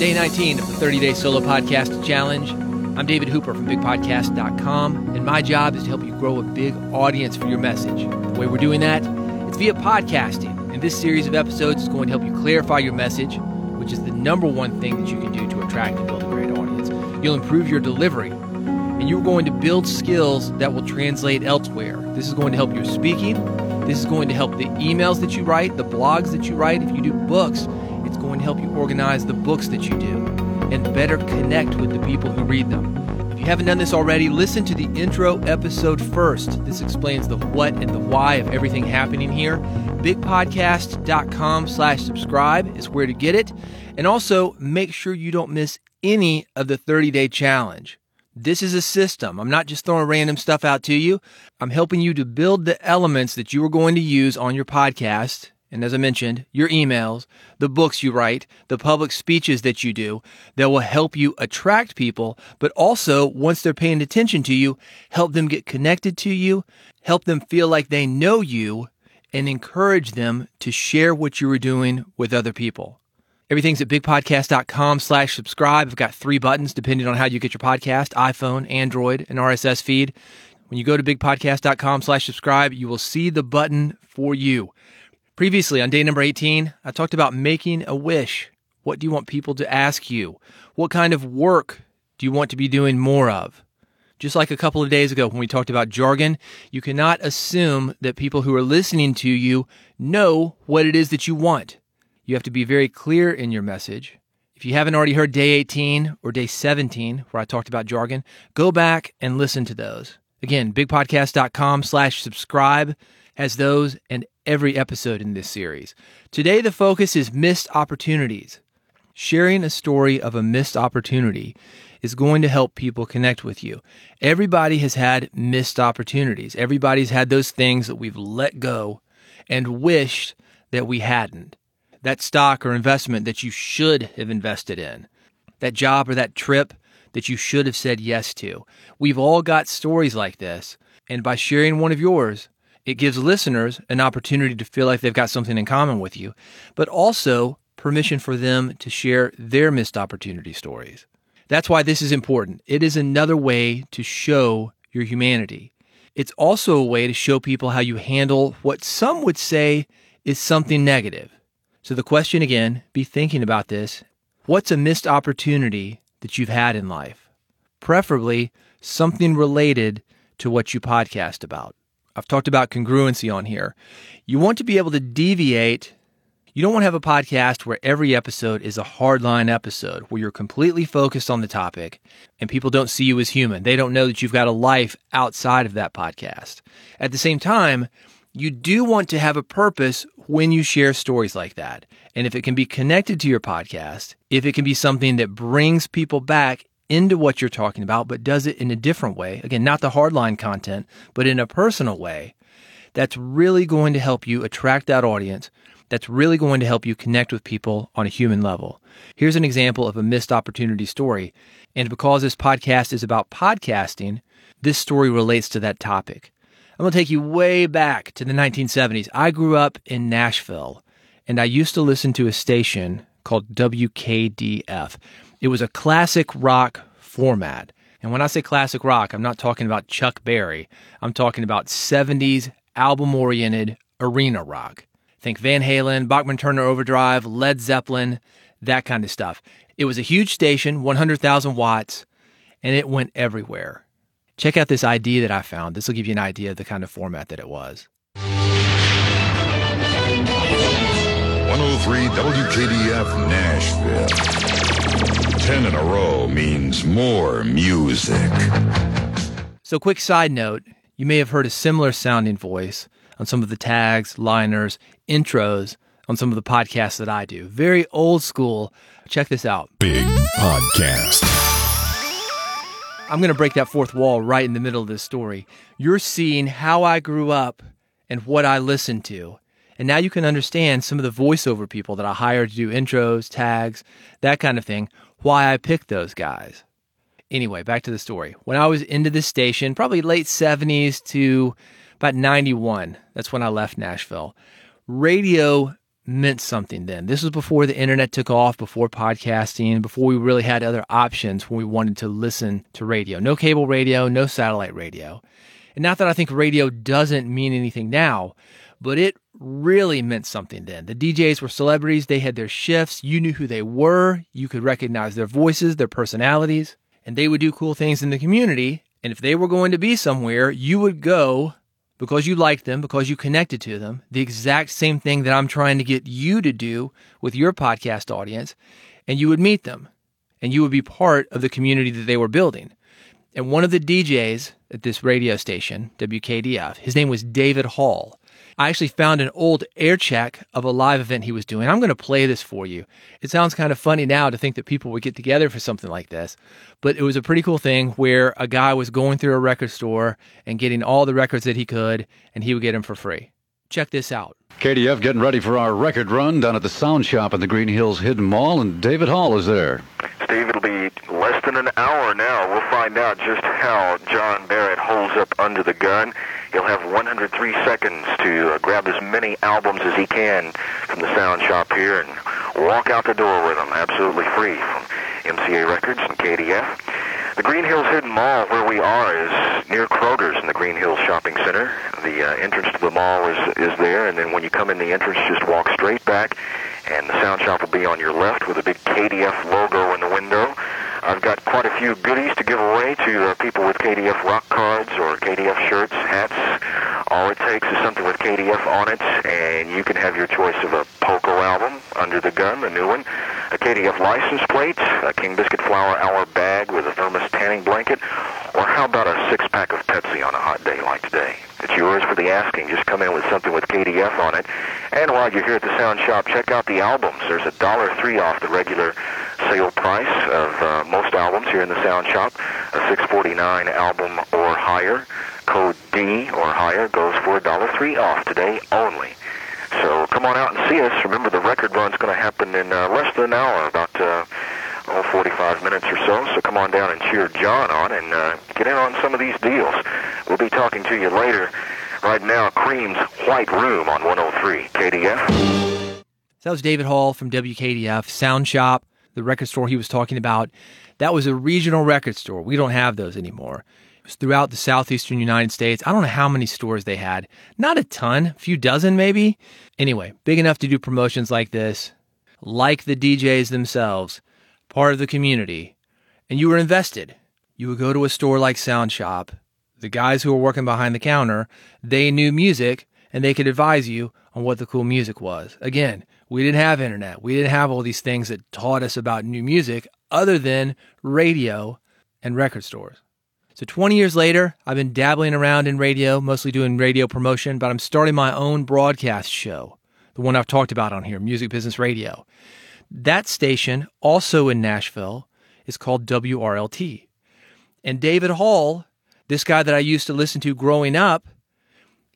Day 19 of the 30-Day Solo Podcast Challenge. I'm David Hooper from BigPodcast.com, and my job is to help you grow a big audience for your message. The way we're doing that, it's via podcasting, and this series of episodes is going to help you clarify your message, which is the number one thing that you can do to attract and build a great audience. You'll improve your delivery, and you're going to build skills that will translate elsewhere. This is going to help your speaking. This is going to help the emails that you write, the blogs that you write. If you do books, it's going to help you organize the books that you do and better connect with the people who read them. If you haven't done this already, listen to the intro episode first. This explains the what and the why of everything happening here. BigPodcast.com/subscribe is where to get it. And also, make sure you don't miss any of the 30-Day Challenge. This is a system. I'm not just throwing random stuff out to you. I'm helping you to build the elements that you are going to use on your podcast. And as I mentioned, your emails, the books you write, the public speeches that you do, that will help you attract people, but also, once they're paying attention to you, help them get connected to you, help them feel like they know you, and encourage them to share what you are doing with other people. Everything's at bigpodcast.com/subscribe. I've got 3 buttons depending on how you get your podcast: iPhone, Android, and RSS feed. When you go to bigpodcast.com/subscribe, you will see the button for you. Previously, on day number 18, I talked about making a wish. What do you want people to ask you? What kind of work do you want to be doing more of? Just like a couple of days ago when we talked about jargon, you cannot assume that people who are listening to you know what it is that you want. You have to be very clear in your message. If you haven't already heard day 18 or day 17, where I talked about jargon, go back and listen to those. Again, bigpodcast.com/subscribe has those and every episode in this series. Today, the focus is missed opportunities. Sharing a story of a missed opportunity is going to help people connect with you. Everybody has had missed opportunities. Everybody's had those things that we've let go and wished that we hadn't. That stock or investment that you should have invested in, that job or that trip that you should have said yes to. We've all got stories like this, and by sharing one of yours, it gives listeners an opportunity to feel like they've got something in common with you, but also permission for them to share their missed opportunity stories. That's why this is important. It is another way to show your humanity. It's also a way to show people how you handle what some would say is something negative. So the question again, be thinking about this. What's a missed opportunity that you've had in life? Preferably something related to what you podcast about. I've talked about congruency on here. You want to be able to deviate. You don't want to have a podcast where every episode is a hardline episode, where you're completely focused on the topic and people don't see you as human. They don't know that you've got a life outside of that podcast. At the same time, you do want to have a purpose when you share stories like that. And if it can be connected to your podcast, if it can be something that brings people back into what you're talking about, but does it in a different way, again, not the hardline content, but in a personal way, that's really going to help you attract that audience. That's really going to help you connect with people on a human level. Here's an example of a missed opportunity story. And because this podcast is about podcasting, this story relates to that topic. I'm going to take you way back to the 1970s. I grew up in Nashville, and I used to listen to a station called WKDF. It was a classic rock format. And when I say classic rock, I'm not talking about Chuck Berry. I'm talking about 70s album-oriented arena rock. Think Van Halen, Bachman-Turner Overdrive, Led Zeppelin, that kind of stuff. It was a huge station, 100,000 watts, and it went everywhere. Check out this ID that I found. This will give you an idea of the kind of format that it was. 103 WKDF Nashville. 10 in a row means more music. So quick side note, you may have heard a similar sounding voice on some of the tags, liners, intros on some of the podcasts that I do. Very old school. Check this out. Big Podcast. I'm going to break that fourth wall right in the middle of this story. You're seeing how I grew up and what I listened to. And now you can understand some of the voiceover people that I hired to do intros, tags, that kind of thing, why I picked those guys. Anyway, back to the story. When I was into this station, probably late 70s to about 91, that's when I left Nashville, radio meant something then. This was before the internet took off, before podcasting, before we really had other options when we wanted to listen to radio. No cable radio, no satellite radio. And not that I think radio doesn't mean anything now, but it really meant something then. The DJs were celebrities. They had their shifts. You knew who they were. You could recognize their voices, their personalities, and they would do cool things in the community. And if they were going to be somewhere, you would go because you liked them, because you connected to them, the exact same thing that I'm trying to get you to do with your podcast audience, and you would meet them, and you would be part of the community that they were building. And one of the DJs at this radio station, WKDF, his name was David Hall. I actually found an old air check of a live event he was doing. I'm going to play this for you. It sounds kind of funny now to think that people would get together for something like this, but it was a pretty cool thing where a guy was going through a record store and getting all the records that he could, and he would get them for free. Check this out. KDF getting ready for our record run down at the Sound Shop in the Green Hills Hidden Mall, and David Hall is there. Steve, it'll be less than an hour now. We'll find out just how John Barrett holds up under the gun. He'll have 103 seconds to grab as many albums as he can from the Sound Shop here and walk out the door with them, absolutely free, from MCA Records and KDF. The Green Hills Hidden Mall, where we are, is near Kroger's in the Green Hills Shopping Center. The entrance to the mall is there, and then when you come in the entrance, just walk straight back, and the Sound Shop will be on your left with a big KDF logo in the window. I've got quite a few goodies to give away to people with KDF rock cards or KDF shirts, hats. All it takes is something with KDF on it, and you can have your choice of a Poco album, Under the Gun, a new one, a KDF license plate, a King Biscuit Flower Hour bag with a thermos tanning blanket, or how about a six-pack of Pepsi on a hot day like today? It's yours for the asking. Just come in with something with KDF on it. And while you're here at the Sound Shop, check out the albums. There's a $1.03 off the regular sale price of most albums here in the Sound Shop. A $6.49 album or higher, code D or higher, goes for a $1.03 off today only. So come on out and see us. Remember, the record run's going to happen in less than an hour, about 45 minutes or so. So come on down and cheer John on and get in on some of these deals. We'll be talking to you later. Right now, Cream's White Room on 103 KDF. So that was David Hall from WKDF, Sound Shop, the record store he was talking about. That was a regional record store. We don't have those anymore. It was throughout the southeastern United States. I don't know how many stores they had. Not a ton, a few dozen maybe. Anyway, big enough to do promotions like this, like the DJs themselves, part of the community, and you were invested. You would go to a store like Sound Shop. The guys who were working behind the counter, they knew music, and they could advise you on what the cool music was. Again, we didn't have internet. We didn't have all these things that taught us about new music other than radio and record stores. So 20 years later, I've been dabbling around in radio, mostly doing radio promotion, but I'm starting my own broadcast show, the one I've talked about on here, Music Business Radio. That station, also in Nashville, is called WRLT. And David Hall, this guy that I used to listen to growing up,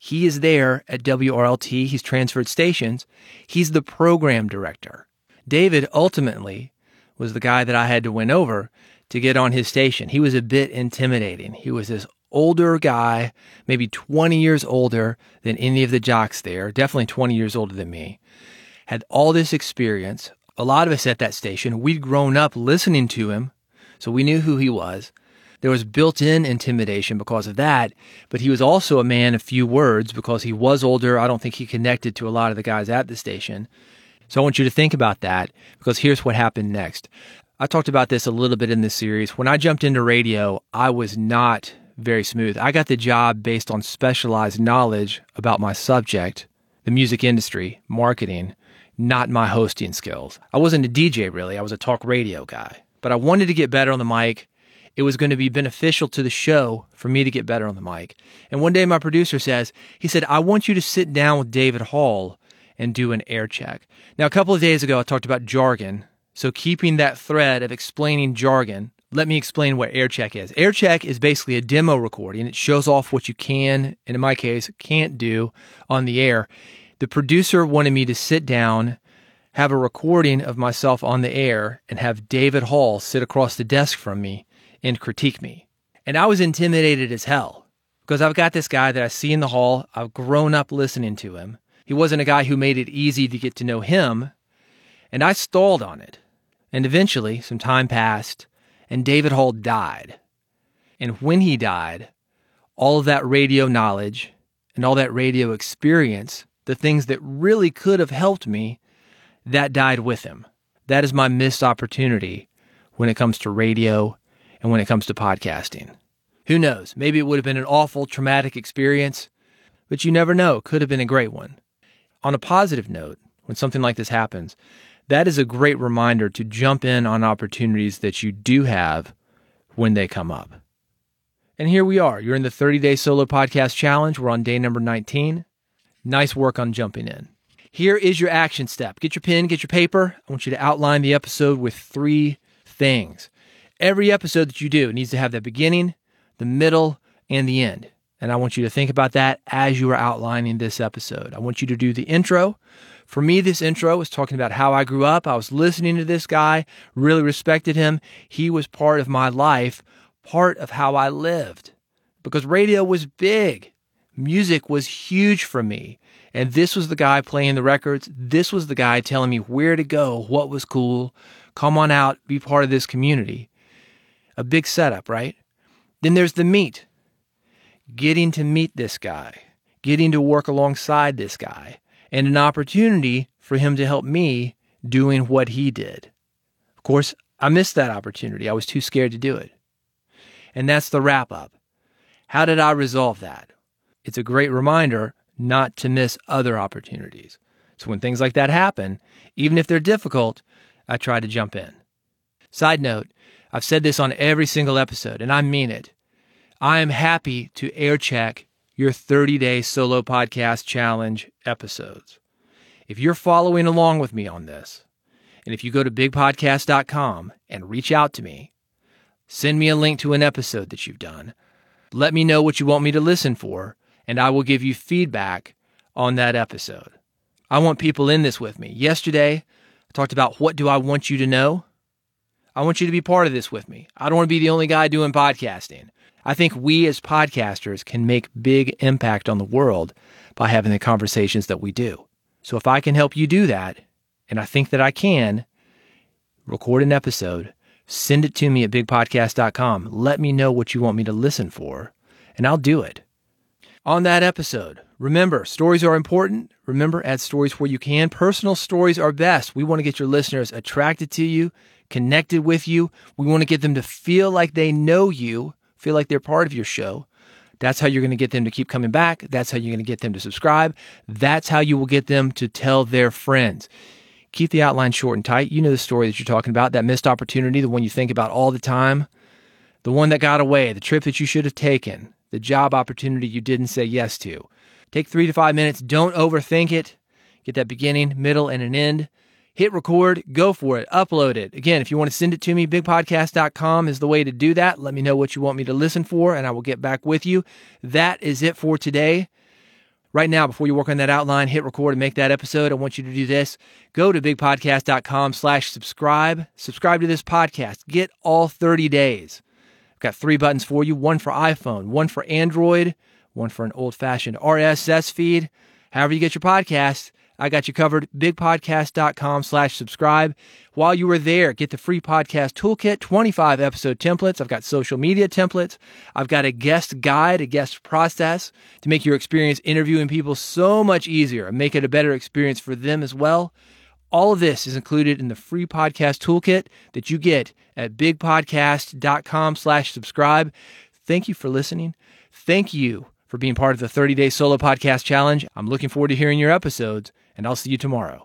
he is there at WRLT. He's transferred stations. He's the program director. David ultimately was the guy that I had to win over to get on his station. He was a bit intimidating. He was this older guy, maybe 20 years older than any of the jocks there, definitely 20 years older than me, had all this experience. A lot of us at that station, we'd grown up listening to him, so we knew who he was. There was built-in intimidation because of that, but he was also a man of few words because he was older. I don't think he connected to a lot of the guys at the station. So I want you to think about that because here's what happened next. I talked about this a little bit in this series. When I jumped into radio, I was not very smooth. I got the job based on specialized knowledge about my subject, the music industry, marketing, not my hosting skills. I wasn't a DJ, really. I was a talk radio guy. But I wanted to get better on the mic. It was going to be beneficial to the show for me to get better on the mic. And one day my producer said, I want you to sit down with David Hall and do an air check. Now, a couple of days ago, I talked about jargon. So keeping that thread of explaining jargon, let me explain what air check is. Air check is basically a demo recording. It shows off what you can, and in my case, can't do on the air. The producer wanted me to sit down, have a recording of myself on the air, and have David Hall sit across the desk from me and critique me. And I was intimidated as hell because I've got this guy that I see in the hall. I've grown up listening to him. He wasn't a guy who made it easy to get to know him. And I stalled on it. And eventually, some time passed, and David Hall died. And when he died, all of that radio knowledge and all that radio experience, the things that really could have helped me, that died with him. That is my missed opportunity when it comes to radio and when it comes to podcasting. Who knows? Maybe it would have been an awful, traumatic experience, but you never know. It could have been a great one. On a positive note, when something like this happens, that is a great reminder to jump in on opportunities that you do have when they come up. And here we are. You're in the 30-Day Solo Podcast Challenge. We're on day number 19. Nice work on jumping in. Here is your action step. Get your pen, get your paper. I want you to outline the episode with 3 things. Every episode that you do needs to have that beginning, the middle, and the end. And I want you to think about that as you are outlining this episode. I want you to do the intro. For me, this intro was talking about how I grew up. I was listening to this guy, really respected him. He was part of my life, part of how I lived. Because radio was big. Music was huge for me. And this was the guy playing the records. This was the guy telling me where to go, what was cool. Come on out, be part of this community. A big setup, right? Then there's the meet. Getting to meet this guy. Getting to work alongside this guy. And an opportunity for him to help me doing what he did. Of course, I missed that opportunity. I was too scared to do it. And that's the wrap-up. How did I resolve that? It's a great reminder not to miss other opportunities. So when things like that happen, even if they're difficult, I try to jump in. Side note, I've said this on every single episode, and I mean it. I am happy to air check your 30-Day Solo Podcast Challenge episodes. If you're following along with me on this, and if you go to BigPodcast.com and reach out to me, send me a link to an episode that you've done. Let me know what you want me to listen for, and I will give you feedback on that episode. I want people in this with me. Yesterday, I talked about what do I want you to know. I want you to be part of this with me. I don't want to be the only guy doing podcasting. I think we as podcasters can make big impact on the world by having the conversations that we do. So if I can help you do that, and I think that I can, record an episode, send it to me at bigpodcast.com. Let me know what you want me to listen for, and I'll do it. On that episode, remember, stories are important. Remember, add stories where you can. Personal stories are best. We want to get your listeners attracted to you, connected with you. We want to get them to feel like they know you, feel like they're part of your show. That's how you're going to get them to keep coming back. That's how you're going to get them to subscribe. That's how you will get them to tell their friends. Keep the outline short and tight. You know the story that you're talking about, that missed opportunity, the one you think about all the time, the one that got away, the trip that you should have taken, the job opportunity you didn't say yes to. Take 3 to 5 minutes. Don't overthink it. Get that beginning, middle, and an end. Hit record. Go for it. Upload it. Again, if you want to send it to me, bigpodcast.com is the way to do that. Let me know what you want me to listen for, and I will get back with you. That is it for today. Right now, before you work on that outline, hit record and make that episode. I want you to do this. Go to bigpodcast.com/subscribe. Subscribe to this podcast. Get all 30 days. I've got 3 buttons for you, one for iPhone, one for Android, one for an old-fashioned RSS feed. However you get your podcast, I got you covered. bigpodcast.com/subscribe. While you are there, get the free podcast toolkit, 25 episode templates. I've got social media templates. I've got a guest guide, a guest process to make your experience interviewing people so much easier and make it a better experience for them as well. All of this is included in the free podcast toolkit that you get at bigpodcast.com/subscribe. Thank you for listening. Thank you for being part of the 30-Day Solo Podcast Challenge. I'm looking forward to hearing your episodes. And I'll see you tomorrow.